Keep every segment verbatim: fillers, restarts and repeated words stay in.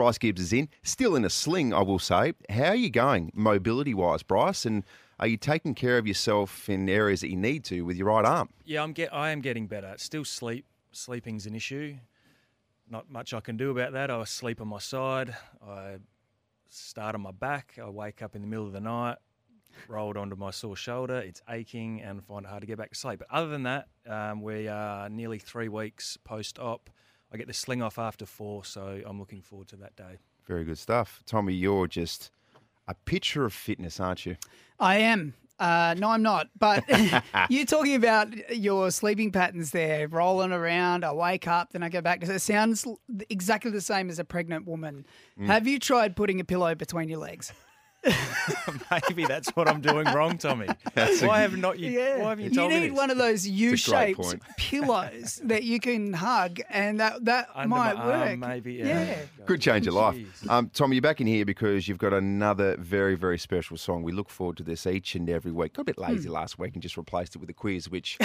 Bryce Gibbs is in, still in a sling, I will say. How are you going mobility-wise, Bryce? And are you taking care of yourself in areas that you need to with your right arm? Yeah, I'm get, I am getting better. Still sleep. Sleeping's an issue. Not much I can do about that. I sleep on my side. I start on my back. I wake up in the middle of the night, rolled onto my sore shoulder. It's aching and find it hard to get back to sleep. But other than that, um, we are nearly three weeks post-op. I get the sling off after four, so I'm looking forward to that day. Very good stuff. Tommy, you're just a picture of fitness, aren't you? I am. Uh, no, I'm not. But you're talking about your sleeping patterns there, rolling around, I wake up, then I go back to. It sounds exactly the same as a pregnant woman. Mm. Have you tried putting a pillow between your legs? Maybe that's what I'm doing wrong, Tommy. That's why a, have not you? Yeah. Why have you you told need me this? One of those U-shaped pillows that you can hug, and that that Under might my work. Arm, maybe, yeah. yeah. Good change of life. Um, Tommy, you're back in here because you've got another very, very special song. We look forward to this each and every week. Got a bit lazy mm. last week and just replaced it with a quiz, which.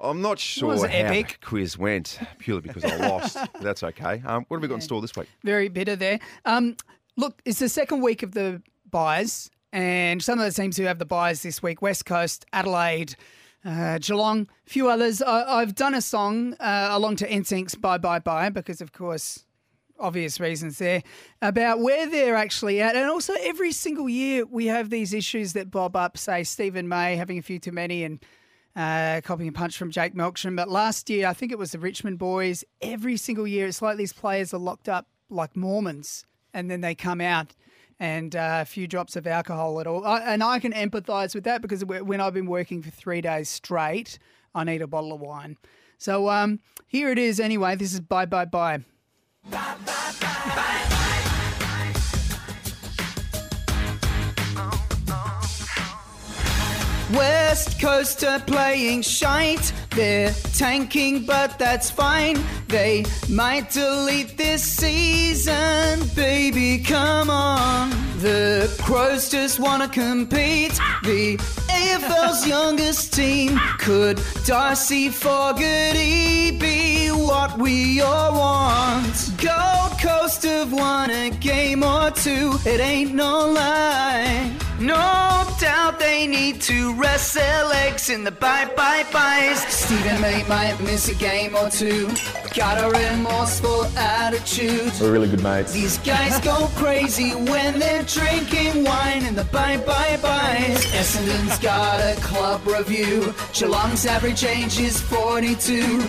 I'm not sure how epic. The quiz went, purely because I lost. That's okay. Um, what have we got yeah. in store this week? Very bitter there. Um, Look, it's the second week of the byes, and some of the teams who have the byes this week, West Coast, Adelaide, uh, Geelong, a few others. I, I've done a song uh, along to NSYNC's Bye Bye Bye because, of course, obvious reasons there, about where they're actually at. And also every single year we have these issues that bob up, say Stephen May having a few too many and uh, copying a punch from Jake Melksham. But last year, I think it was the Richmond boys. Every single year it's like these players are locked up like Mormons. And then they come out and uh, a few drops of alcohol at all. I, and I can empathise with that because when I've been working for three days straight, I need a bottle of wine. So um, here it is anyway. This is Bye Bye Bye. Bye, bye, bye, bye. West Coast are playing shite. They're tanking, but that's fine. They might delete this season. Baby, come on. The Crows just want to compete. The A F L's youngest team. Could Darcy Fogarty be what we all want? Gold Coast have won a game or two. It ain't no lie. No doubt they need to rest their legs in the bye-bye-byes. Stephen May might miss a game or two. Got a remorseful attitude. We're really good mates. These guys go crazy when they're drinking wine in the bye-bye-byes. Essendon's got a club review. Geelong's average age is forty-two.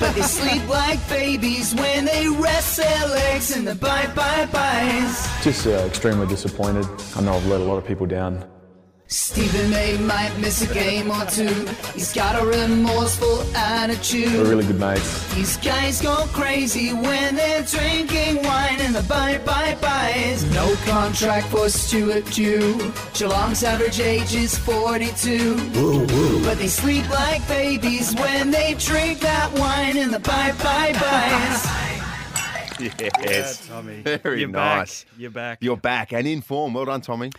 But they sleep like babies when they rest their legs in the bye-bye-byes. Just uh, extremely disappointed. I know I've let a lot of people down. Stephen May might miss a game or two. He's got a remorseful attitude. We're really good mates. These guys go crazy when they're drinking wine in the bye-bye-byes. No contract for Stuart Jew. Geelong's average age is forty-two. Woo, woo. But they sleep like babies when they drink that wine in the bye-bye-byes. Yes, yeah, Tommy. Very You're nice. Back. You're back. You're back and in form. Well done, Tommy.